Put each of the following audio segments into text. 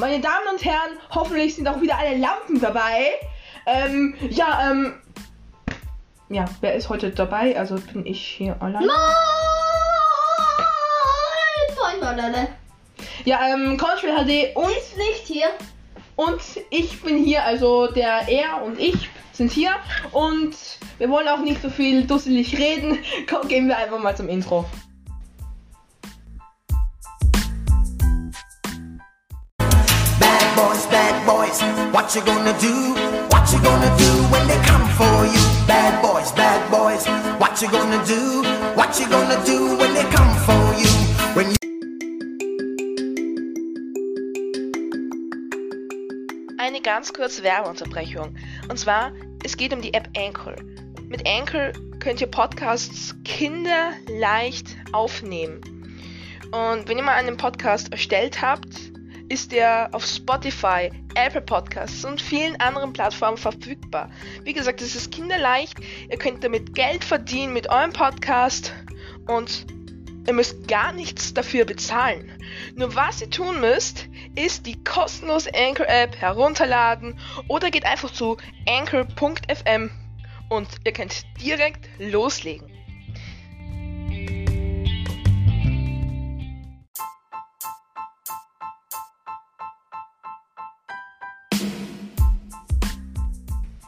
Meine Damen und Herren, hoffentlich sind auch wieder alle Lampen dabei. Ja, wer ist heute dabei? Also bin ich hier allein. Moin! Ja, Control HD und... Ist nicht hier. Und ich bin hier, also er und ich sind hier. Und wir wollen auch nicht so viel dusselig reden. Komm, gehen wir einfach mal zum Intro. Bad boys, bad boys, what you gonna do? What you gonna do when they come for you? Bad boys, what you gonna do? What you gonna do when they come for you? When you... Eine ganz kurze Werbeunterbrechung. Und zwar, es geht um die App Anchor. Mit Anchor könnt ihr Podcasts kinderleicht aufnehmen. Und wenn ihr mal einen Podcast erstellt habt, ist der auf Spotify, Apple Podcasts und vielen anderen Plattformen verfügbar. Wie gesagt, es ist kinderleicht. Ihr könnt damit Geld verdienen mit eurem Podcast und ihr müsst gar nichts dafür bezahlen. Nur was ihr tun müsst, ist die kostenlose Anchor-App herunterladen oder geht einfach zu anchor.fm und ihr könnt direkt loslegen.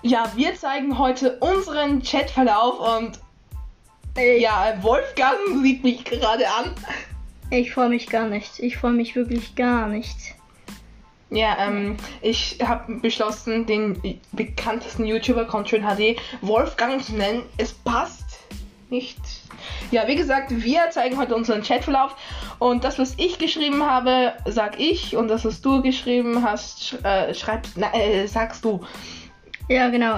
Ja, wir zeigen heute unseren Chatverlauf und ja, Wolfgang sieht mich gerade an. Ich freue mich gar nicht. Ich freue mich wirklich gar nicht. Ja, ich habe beschlossen, den bekanntesten YouTuber Control HD Wolfgang zu nennen. Es passt nicht. Ja, wie gesagt, wir zeigen heute unseren Chatverlauf und das, was ich geschrieben habe, sag ich und das, was du geschrieben hast, sagst du. Ja, genau.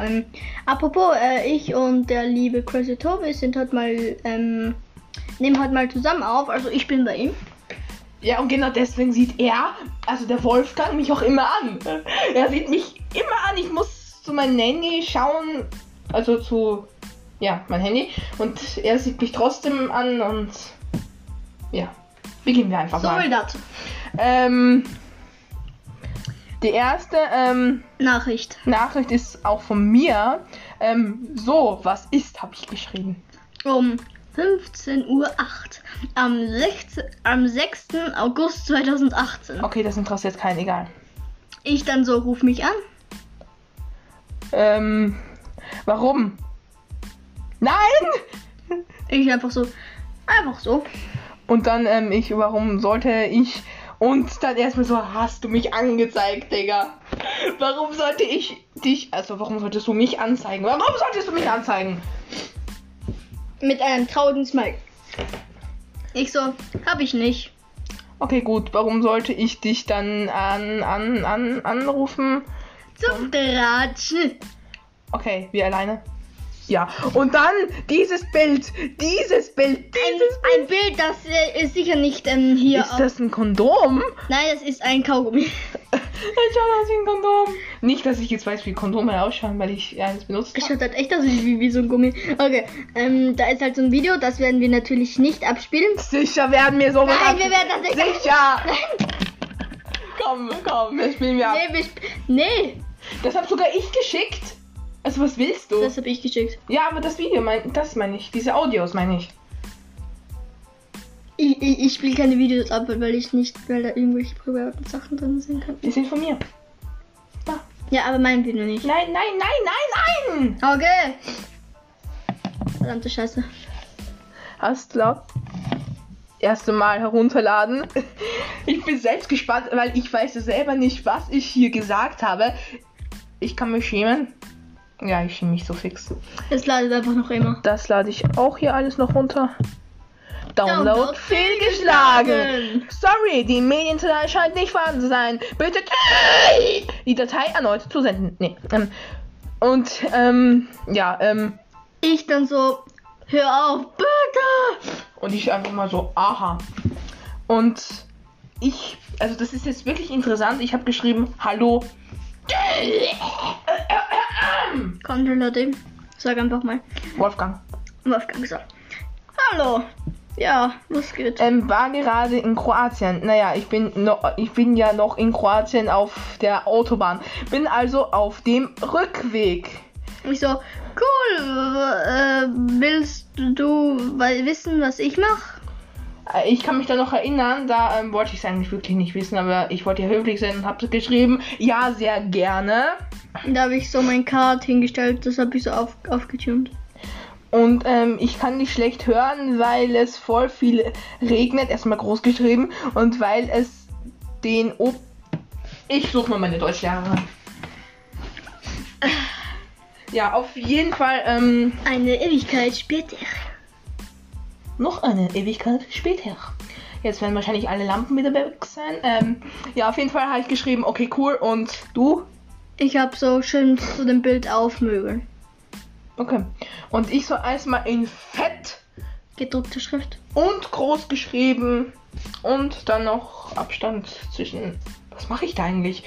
Apropos, ich und der liebe CrazyTobi sind heute mal nehmen heute mal zusammen auf, also ich bin bei ihm. Ja, und genau deswegen sieht er, also der Wolfgang, mich auch immer an. Er sieht mich immer an, ich muss zu meinem Handy schauen, also zu, ja, mein Handy. Und er sieht mich trotzdem an und, ja, beginnen wir einfach so mal. So viel dazu. Die erste Nachricht ist auch von mir. So, was ist, habe ich geschrieben. 15.08 Uhr am 6. August 2018. Okay, das interessiert keinen, egal. Ich dann so, ruf mich an. Warum? Nein! Ich einfach so. Und dann, warum sollte ich... Und dann erstmal so, hast du mich angezeigt, Digga? Warum solltest du mich anzeigen? Warum solltest du mich anzeigen? Mit einem traurigen Smile. Ich so, hab ich nicht. Okay, gut, warum sollte ich dich dann anrufen? Zum Ratschen. Okay, wir alleine. Ja, und dann dieses Bild. Ein Bild, das ist sicher nicht hier. Ist das ein Kondom? Nein, das ist ein Kaugummi. Das schaut aus wie ein Kondom. Nicht, dass ich jetzt weiß, wie Kondome ausschauen, weil ich eines benutzt habe. Schaut halt echt aus wie so ein Gummi. Okay, da ist halt so ein Video, das werden wir natürlich nicht abspielen. Sicher werden wir sowas abspielen. Nein, wir werden das nicht abspielen. Sicher! Komm, wir spielen wir ab. Nee. Das hab sogar ich geschickt. Also was willst du? Das habe ich geschickt. Ja, aber das Video, das meine ich. Diese Audios meine ich. Ich spiele keine Videos ab, weil da irgendwelche privaten Sachen drin sein kann. Die sind von mir. Da. Ja, aber mein Video nicht. Nein! Okay. Verdammte Scheiße. Hast du laut? Erste Mal herunterladen. Ich bin selbst gespannt, weil ich weiß selber nicht, was ich hier gesagt habe. Ich kann mich schämen. Ja, ich schäme mich so fix. Das ladet einfach noch immer. Das lade ich auch hier alles noch runter. Download fehlgeschlagen. Sorry, die Mediendatei scheint nicht vorhanden zu sein. Bitte die Datei erneut zusenden. Nee. Ich dann so, hör auf, bitte. Und ich einfach mal so, aha. Und ich, also das ist jetzt wirklich interessant. Ich habe geschrieben, hallo. Controller, sag einfach mal. Wolfgang. So. Hallo, Ja, was geht? War gerade in Kroatien. Naja, ich bin ja noch in Kroatien auf der Autobahn. Bin also auf dem Rückweg. Ich so, cool, willst du wissen, was ich mache? Ich kann mich da noch erinnern, da wollte ich es eigentlich wirklich nicht wissen, aber ich wollte ja höflich sein und habe geschrieben, ja, sehr gerne. Da habe ich so mein Kart hingestellt, das habe ich so aufgetunt. Und ich kann nicht schlecht hören, weil es voll viel regnet, erstmal groß geschrieben, und weil es den... Ich suche mal meine Deutschlehrerin. Ja, auf jeden Fall... eine Ewigkeit später. Noch eine Ewigkeit später. Jetzt werden wahrscheinlich alle Lampen wieder weg sein. Ja, auf jeden Fall habe ich geschrieben, okay, cool, und du? Ich habe so schön zu dem Bild aufmögeln. Okay. Und ich so erstmal in Fett. Gedruckte Schrift. Und groß geschrieben. Und dann noch Abstand zwischen. Was mache ich da eigentlich?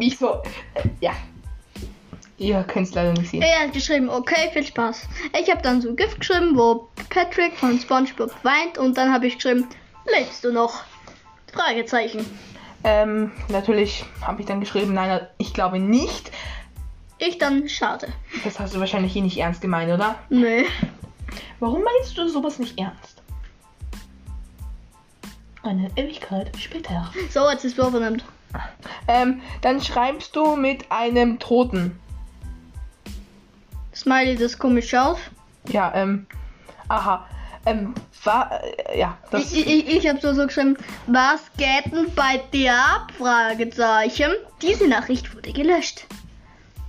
Ich so. Ja. Ihr könnt es leider nicht sehen. Er hat geschrieben, okay, viel Spaß. Ich habe dann so Gift geschrieben, wo Patrick von SpongeBob weint. Und dann habe ich geschrieben, lebst du noch? Fragezeichen. Natürlich habe ich dann geschrieben, nein, ich glaube nicht. Ich dann, schade. Das hast du wahrscheinlich hier nicht ernst gemeint, oder? Nee. Warum meinst du sowas nicht ernst? Eine Ewigkeit später. So, jetzt ist es übernimmt. Dann schreibst du mit einem Toten. Smiley, das komisch schaut. Ja, aha. Ja, das... Ich hab so geschrieben, was geht denn bei dir ab? Fragezeichen. Diese Nachricht wurde gelöscht.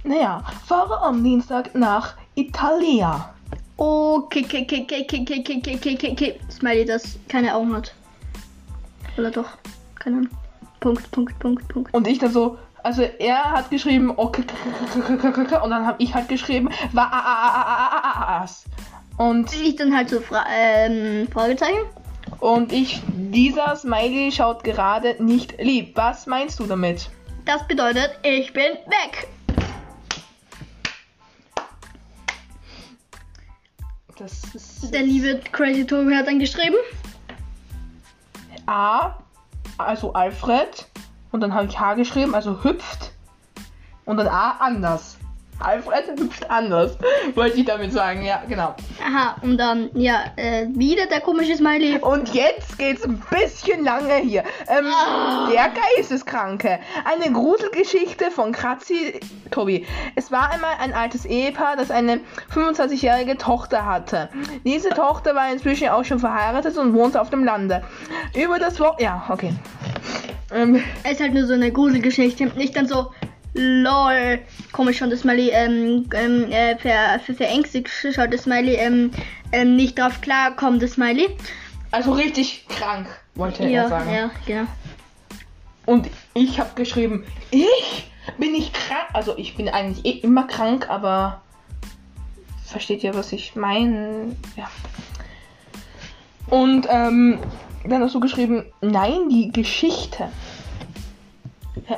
Naja, fahre am Dienstag nach Italia. Okay. Smiley, das keine Augen hat. Oder doch? Keine Ahnung. Punkt. Und ich dann so, also er hat geschrieben, okay, und dann habe ich halt geschrieben, was. Und ich dann halt so, Fragezeichen. Und ich, dieser Smiley schaut gerade nicht lieb. Was meinst du damit? Das bedeutet, ich bin weg. Das ist der liebe CrazyTobi hat dann geschrieben. A, also Alfred. Und dann habe ich H geschrieben, also hüpft. Und dann A, anders. Alfred hüpft anders. Wollte ich damit sagen, ja, genau. Aha, und dann, ja, wieder der komische Smiley. Und jetzt geht's ein bisschen lange hier. Der Geisteskranke. Eine Gruselgeschichte von CrazyTobi. Es war einmal ein altes Ehepaar, das eine 25-jährige Tochter hatte. Diese Tochter war inzwischen auch schon verheiratet und wohnte auf dem Lande. Über das Wochenende... Ja, okay. Es ist halt nur so eine Gruselgeschichte. Nicht dann so... LOL, komisch schon, das Smiley verängstigt schaut, das Smiley nicht drauf klarkommt, das Smiley. Also richtig krank, wollte er sagen. Ja, genau. Und ich habe geschrieben, ich bin nicht krank, also ich bin eigentlich immer krank, aber versteht ihr, was ich meine? Ja. Und dann hast du geschrieben, nein, die Geschichte.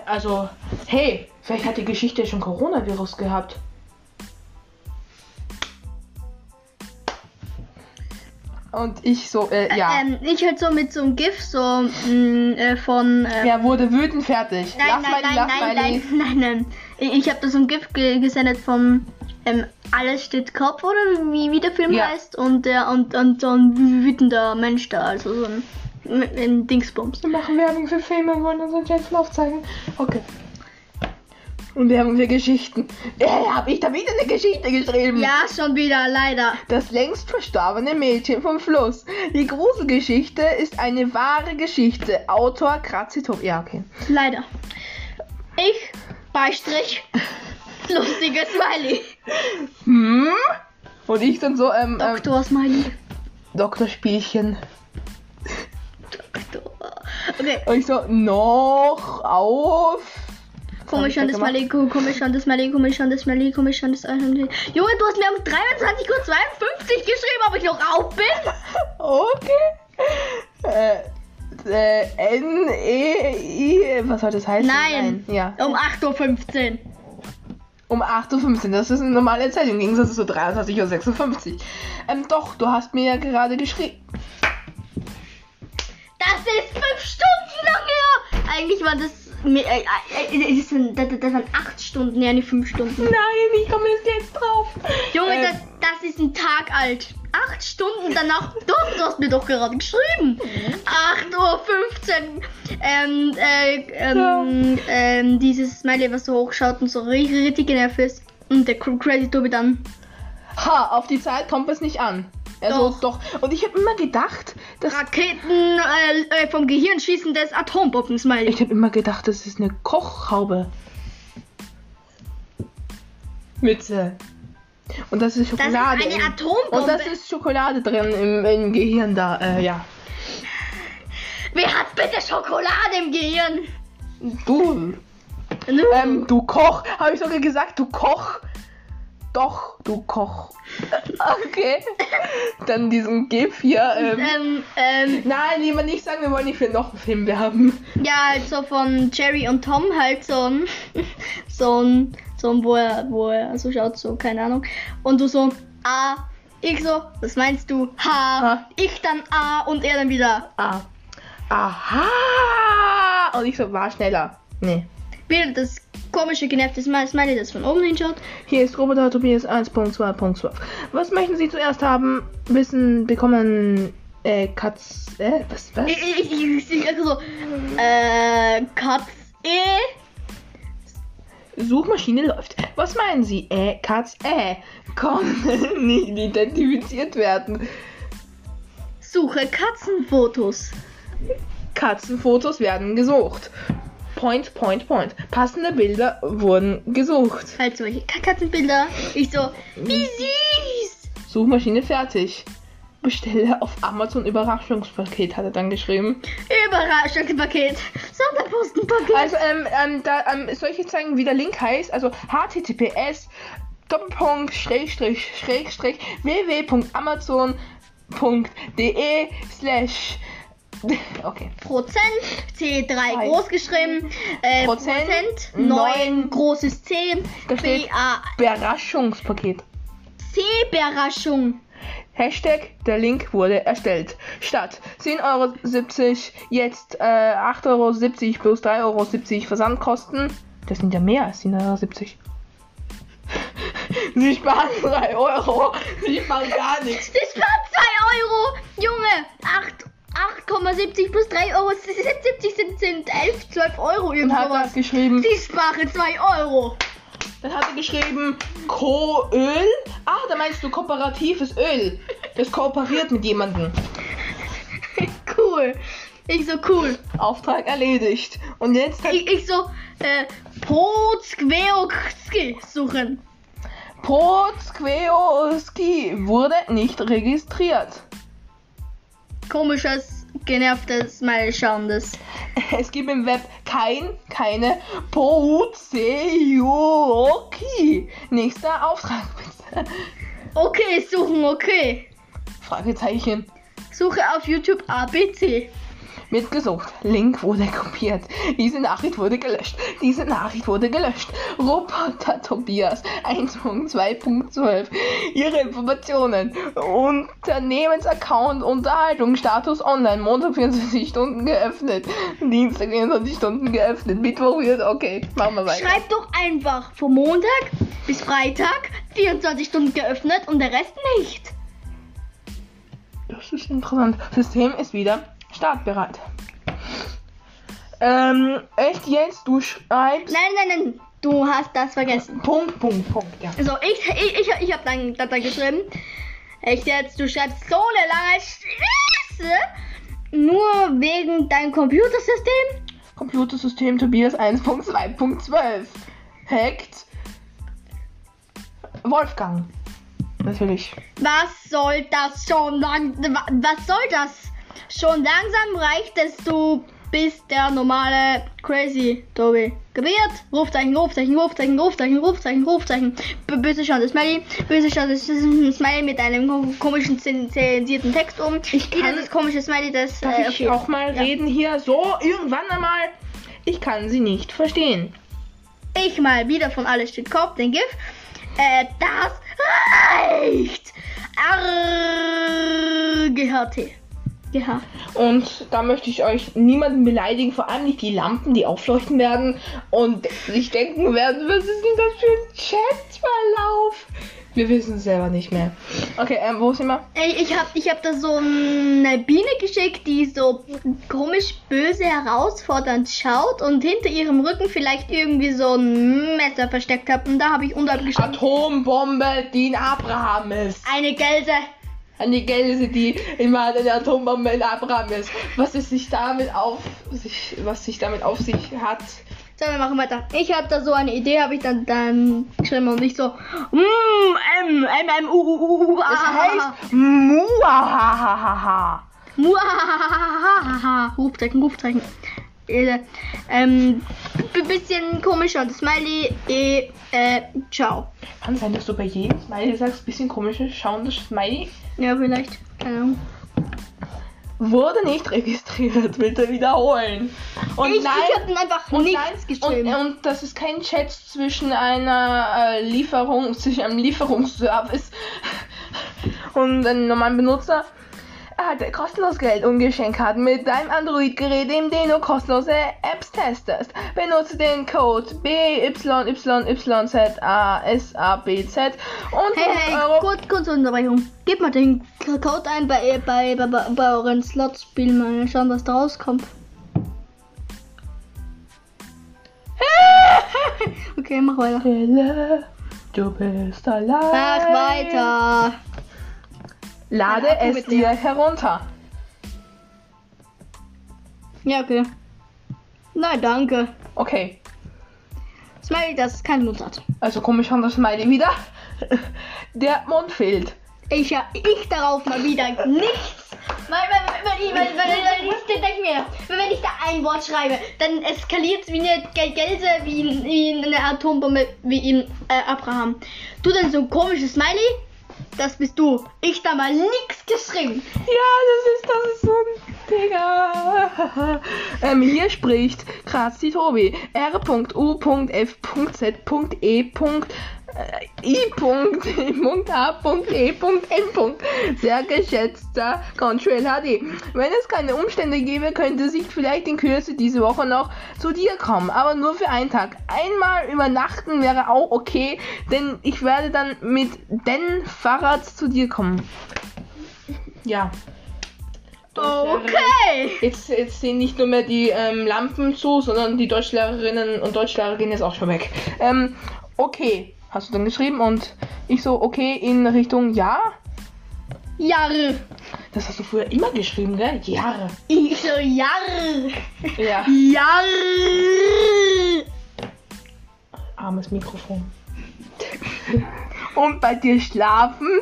Also, hey, vielleicht hat die Geschichte schon Coronavirus gehabt. Und ich so, ja. Ich halt so mit so einem GIF, so von... ja, wurde wütend fertig. Nein. Ich hab da so ein GIF gesendet vom... alles steht Kopf, oder wie der Film heißt. Und so ein wütender Mensch da, also so ein... In Dingsbums. Wir machen Werbung für Filme und wollen unseren Gelsen aufzeigen. Okay. Und Werbung für Geschichten. Hab ich da wieder eine Geschichte geschrieben? Ja, schon wieder, leider. Das längst verstorbene Mädchen vom Fluss. Die große Geschichte ist eine wahre Geschichte. Autor CrazyTobi. Ja, okay. Leider. Ich, Beistrich, lustiges Smiley. Und ich dann so, Doktor Smiley. Doktor Spielchen. Okay. Und ich so, noch auf. Komisch an das Smiley. Junge, du hast mir um 23.52 Uhr geschrieben, ob ich noch auf bin. Okay. N-E-I, was soll das heißen? Nein. Ja. Um 8.15 Uhr. Um 8.15 Uhr, das ist eine normale Zeit. Im Gegensatz zu so 23.56 Uhr. Doch, du hast mir ja gerade geschrieben. eigentlich war das... Das waren 8 Stunden, ja nicht 5 Stunden. Nein, ich komme jetzt drauf. Junge, das ist ein Tag alt. 8 Stunden danach. Doch, du hast mir doch gerade geschrieben. 8:15 Uhr. Dieses Smiley, was so hochschaut und so richtig genervt ist. Und der CrazyTobi dann. Ha, auf die Zeit kommt es nicht an. Also doch. Und ich habe immer gedacht, dass Raketen vom Gehirn schießen des Atombomben-Smiley. Ich habe immer gedacht, das ist eine Kochhaube. Mütze. Und das ist Schokolade. Das ist eine Atombombe. Und das ist Schokolade drin im Gehirn da, ja. Wer hat bitte Schokolade im Gehirn? Du. Du Koch. Habe ich sogar gesagt, du Koch. Doch, du Koch. Okay. Dann diesen G4. Nein, lieber nicht sagen, wir wollen nicht für noch einen Film werben. Ja, halt so von Jerry und Tom, halt so ein wo er so schaut, so, keine Ahnung. Und du so, A, ich so, was meinst du? H, ich dann A und er dann wieder A. Aha! Und ich so, war schneller. Nee. Wieder das komische, genervte Smiley, das von oben hinschaut. Hier ist Roboter Tobias 1.2.12. Was möchten Sie zuerst haben? Wissen, bekommen, Katz, was? Ich so, Katz, Suchmaschine läuft. Was meinen Sie? Katz, konnten nicht identifiziert werden. Suche Katzenfotos. Katzenfotos werden gesucht. Point. Passende Bilder wurden gesucht. Halt solche Katzenbilder. Ich so, wie süß! Suchmaschine fertig. Bestelle auf Amazon Überraschungspaket, hat er dann geschrieben. Überraschungspaket. Sonderpostenpaket. Also, soll ich jetzt sagen, wie der Link heißt? Also, https://www.amazon.de/ Okay. Prozent, C3 Nein. groß geschrieben, Prozent 9 großes C, da steht Überraschungspaket. C-Überraschung. Hashtag, der Link wurde erstellt. Statt 10,70 € jetzt 8,70 € plus 3,70 € Versandkosten. Das sind ja mehr als 10,70 €. Sie sparen 3 €, sie sparen gar nichts. Sie sparen 2 €, Junge, 8,70 plus 3 € 70 sind 11, 12 € irgendwas. Dann hat er geschrieben. Sie sparen 2 €. Dann hat er geschrieben, Koöl. Ah, da meinst du kooperatives Öl. Das kooperiert mit jemandem. Cool. Ich so, cool. Auftrag erledigt. Und jetzt... Ich so, Potsqueoski suchen. Potsqueoski wurde nicht registriert. Komisches, genervtes, mal schauendes. Es gibt im Web keine Potsqueoki. Nächster Auftrag, bitte. Okay, suchen, okay. Fragezeichen. Suche auf YouTube ABC. Wird gesucht. Link wurde kopiert. Diese Nachricht wurde gelöscht. Roboter Tobias 1.2.12. Ihre Informationen. Unternehmensaccount, Unterhaltung, Status online. Montag 24 Stunden geöffnet. Dienstag 24 Stunden geöffnet. Mittwoch wird okay. Machen wir weiter. Schreib doch einfach von Montag bis Freitag 24 Stunden geöffnet und der Rest nicht. Das ist interessant. System ist wieder startbereit. Echt jetzt? Du schreibst... Nein. Du hast das vergessen. Punkt, ja. Also, ich hab dann geschrieben. Echt jetzt? Du schreibst so eine lange Scheiße nur wegen deinem Computersystem? Computersystem Tobias 1.2.12. Hackt Wolfgang. Natürlich. Was soll das? Schon langsam reicht es, du bist der normale CrazyTobi. Gebiert, Rufzeichen. Böse schaut das Smiley, mit einem komischen zensierten Text um. Ich kann das komische Smiley, das... Darf ich auch mal reden hier, so, irgendwann einmal. Ich kann sie nicht verstehen. Ich mal wieder von Alles steht Kopf, den GIF. Das reicht. Gehört Ja. Und da möchte ich euch niemanden beleidigen, vor allem nicht die Lampen, die aufleuchten werden und sich denken werden, was ist denn das für ein Chatverlauf? Wir wissen es selber nicht mehr. Okay, wo sind wir? Ich hab da so eine Biene geschickt, die so komisch böse herausfordernd schaut und hinter ihrem Rücken vielleicht irgendwie so ein Messer versteckt hat. Und da habe ich untergeschrieben. Atombombe, die in Abraham ist. Eine Gelse. Eine Gelse, die immer eine Atombombe in Abraham ist. Was es sich damit auf sich hat. So, wir machen weiter. Ich hatte da so eine Idee, habe ich dann geschrieben und nicht so heißt Muahahaha. Muahahaha. Rufzeichen. Bisschen komischer. Das Smiley, ciao. Kann sein, dass du bei jedem Smiley sagst, bisschen komischer, schauen das Smiley? Ja, vielleicht. Keine Ahnung. Wurde nicht registriert, bitte wiederholen. Und ich hab dann einfach nichts geschrieben. Und das ist kein Chat zwischen einer Lieferung, zwischen einem Lieferungsservice und einem normalen Benutzer. Er hat kostenlos Geld und Geschenkkarten mit deinem Android-Gerät, in dem du kostenlose Apps testest. Benutze den Code BYYYZASABZ und Euro. Kurze Unterbrechung. Gebt mal den Code ein bei euren Slotspielen, mal schauen, was da rauskommt. Okay, mach weiter. Stille, du bist allein. Mach weiter. Lade es dir herunter. Ja, okay. Nein, danke. Okay. Smiley, das keinen Mund hat. Also komisch an das Smiley wieder. Der Mond fehlt. Ich darauf mal wieder nichts. Weil ich denke mir, wenn ich da ein Wort schreibe, dann eskaliert es wie eine Gelse, wie eine Atombombe, wie in Abraham. Du dann so ein komisches Smiley. Das bist du. Ich da mal nix geschrieben. Ja, das ist so ein Digga. Hier spricht CrazyTobi. r.u.f.z.e.i.a.e.n. Sehr geschätzter Control HD. Wenn es keine Umstände gäbe, könnte sich vielleicht in Kürze diese Woche noch zu dir kommen, aber nur für einen Tag. Einmal übernachten wäre auch okay, denn ich werde dann mit dem Fahrrad zu dir kommen. Ja. Okay! Jetzt sehen nicht nur mehr die Lampen zu, sondern die Deutschlehrerinnen und Deutschlehrer gehen jetzt auch schon weg. Okay, hast du dann geschrieben und ich so, okay, in Richtung ja? Jahre. Das hast du früher immer geschrieben, gell? Jahre. Ich so, Jahre. Ja. Jahre. Armes Mikrofon. Und bei dir schlafen?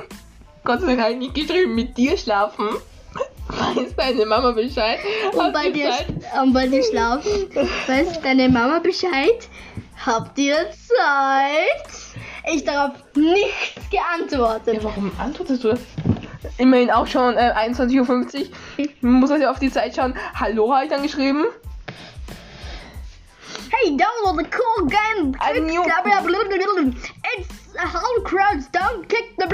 Gott sei Dank nicht geschrieben, mit dir schlafen. Weiß deine Mama Bescheid? Und bei dir schlafen? Weiß deine Mama Bescheid? Habt ihr Zeit? Ich darauf nichts geantwortet. Ja, warum antwortest du das? Immerhin auch schon 21.50 Uhr. Man muss also auf die Zeit schauen. Hallo, habe ich dann geschrieben? Hey, download the cool game. It's a whole crowd. Don't kick the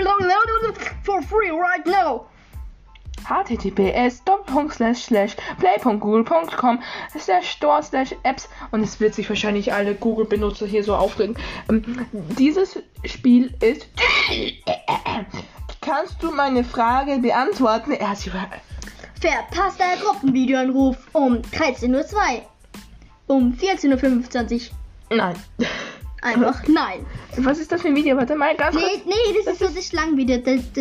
for free right now. https://play.google.com/store/apps und es wird sich wahrscheinlich alle Google-Benutzer hier so aufregen. Dieses Spiel ist... Kannst du meine Frage beantworten? Verpasster Gruppenvideoanruf um 13.02 Uhr. Um 14.25 Uhr. Nein. Einfach nein. Was ist das für ein Video? Warte mal, ganz kurz. Nee, das ist lang Video. Das ist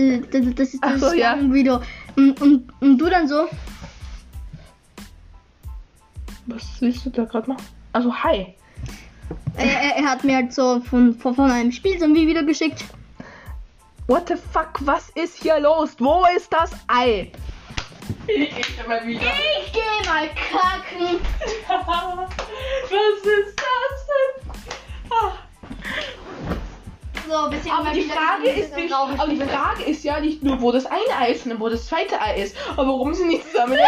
das so, lang Video. Und du dann so. Was willst du da gerade machen? Also, hi. Er hat mir halt so von einem Spiel so ein Video geschickt. What the fuck? Was ist hier los? Wo ist das Ei? Ich geh mal kacken. Was ist das denn? So, bisschen aber die Frage ist nicht, aber die Frage ist ja nicht nur, wo das eine Ei ist, sondern wo das zweite Ei ist. Aber warum sie nicht zusammen sind.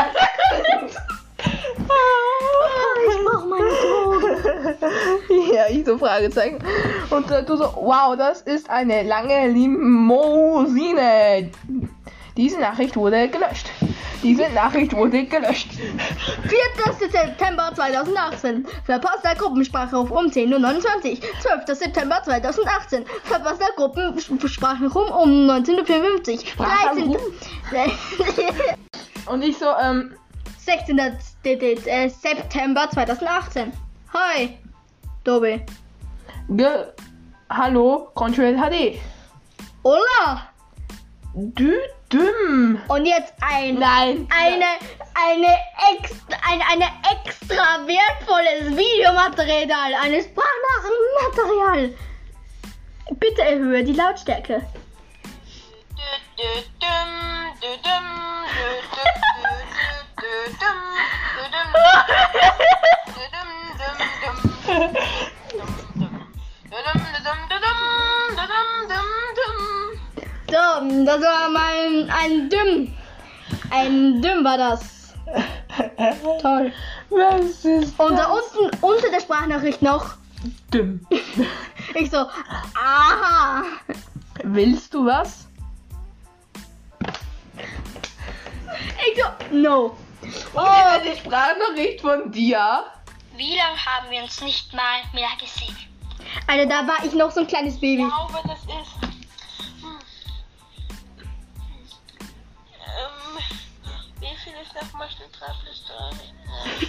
Ich brauche meine Drogen. Ja, ich so Fragezeichen. Und du so, wow, das ist eine lange Limousine. Diese Nachricht wurde gelöscht. Diese Nachricht wurde gelöscht. 4. September 2018. Verpasster Gruppensprachruf um 10.29 Uhr. 12. September 2018. Verpasster Gruppensprachruf um 19.54 Uhr. 13. Und ich so, 16. September 2018. Hi, Tobi. Hallo, Control HD. Hola. Du dumm. Und jetzt eine extra wertvolles Videomaterial, eine Sprachnachrichtenmaterial. Bitte erhöhe die Lautstärke. So, das war mal ein Dümm war das. Toll. Was ist das? Und da unten, unter der Sprachnachricht noch Dümm. Ich so, aha. Willst du was? Ich so, no. Und die Sprachnachricht von dir. Wie lange haben wir uns nicht mal mehr gesehen? Alter, da war ich noch so ein kleines Baby. Ich glaube, das ist... wie viel ist nochmal die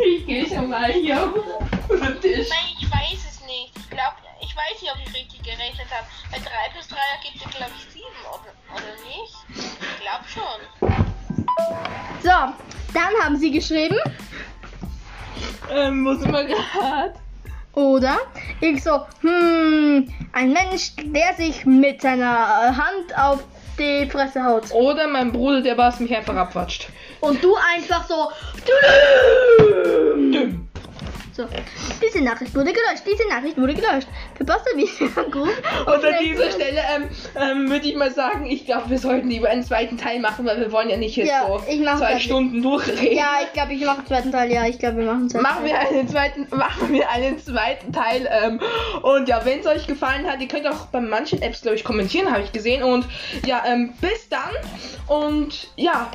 3+3? Ich gehe schon mal hier auf den Tisch. Nein, ich weiß es nicht. Ich glaube, ich weiß nicht, ob ich richtig gerechnet habe. Bei 3+3 ergibt es, glaube ich, 7, oder nicht? Ich glaube schon. So, dann haben sie geschrieben. Muss man gerade. Oder? Ich so, ein Mensch, der sich mit seiner Hand auf die Fresse haut. Oder mein Bruder, der Bass mich einfach abwatscht. Und du einfach so. Dümm. So, diese Nachricht wurde gelöscht. Verpasst du mich? Und an dieser Stelle würde ich mal sagen, ich glaube, wir sollten lieber einen zweiten Teil machen, weil wir wollen ja nicht jetzt Stunden durchreden. Ja, ich glaube, ich mache einen zweiten Teil. Machen wir einen zweiten Teil. Und ja, wenn es euch gefallen hat, ihr könnt auch bei manchen Apps, glaube ich, kommentieren, habe ich gesehen. Und ja, bis dann. Und ja.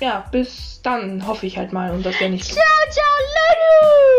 Ja, bis dann hoffe ich halt mal und das wäre nicht. Ciao, ciao, Leute!